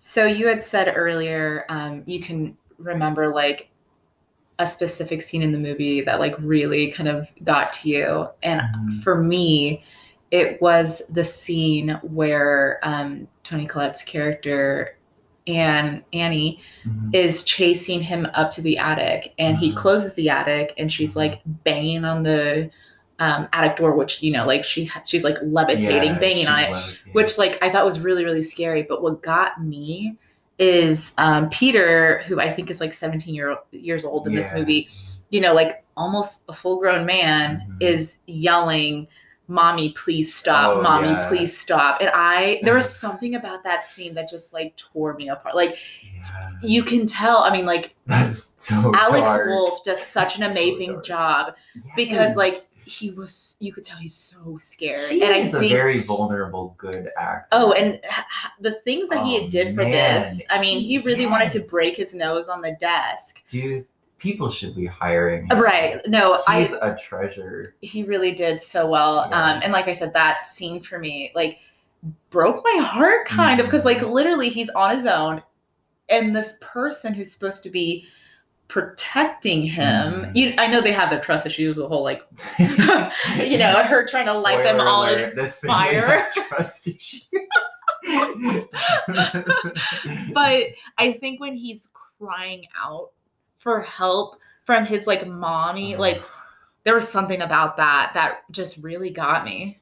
So you had said earlier, you can remember like a specific scene in the movie that like really kind of got to you. And for me, it was the scene where Toni Collette's character and Annie is chasing him up to the attic, and he closes the attic, and she's like banging on the attic door, which, you know, like she's like levitating, banging on it, which like I thought was really, really scary. But what got me is Peter, who I think is like 17 years old in this movie, you know, like almost a full grown man, is yelling, "Mommy, please stop. Oh, Mommy, please stop." And there was something about that scene that just like tore me apart. Like you can tell, I mean, like that's so Alex Wolff does such an amazing job because like he was, you could tell he's so scared. He is a very vulnerable, good actor. Oh, and the things that he did for this, I mean, he really wanted to break his nose on the desk. Dude. People should be hiring him. Right. No, he's a treasure. He really did so well. Yeah. And like I said, that scene for me, like, broke my heart kind of, because like literally he's on his own, and this person who's supposed to be protecting him, I know they have their trust issues, the whole like, you know, her trying to light them all in this fire. Trust issues. But I think when he's crying out for help from his like mommy, like there was something about that that just really got me.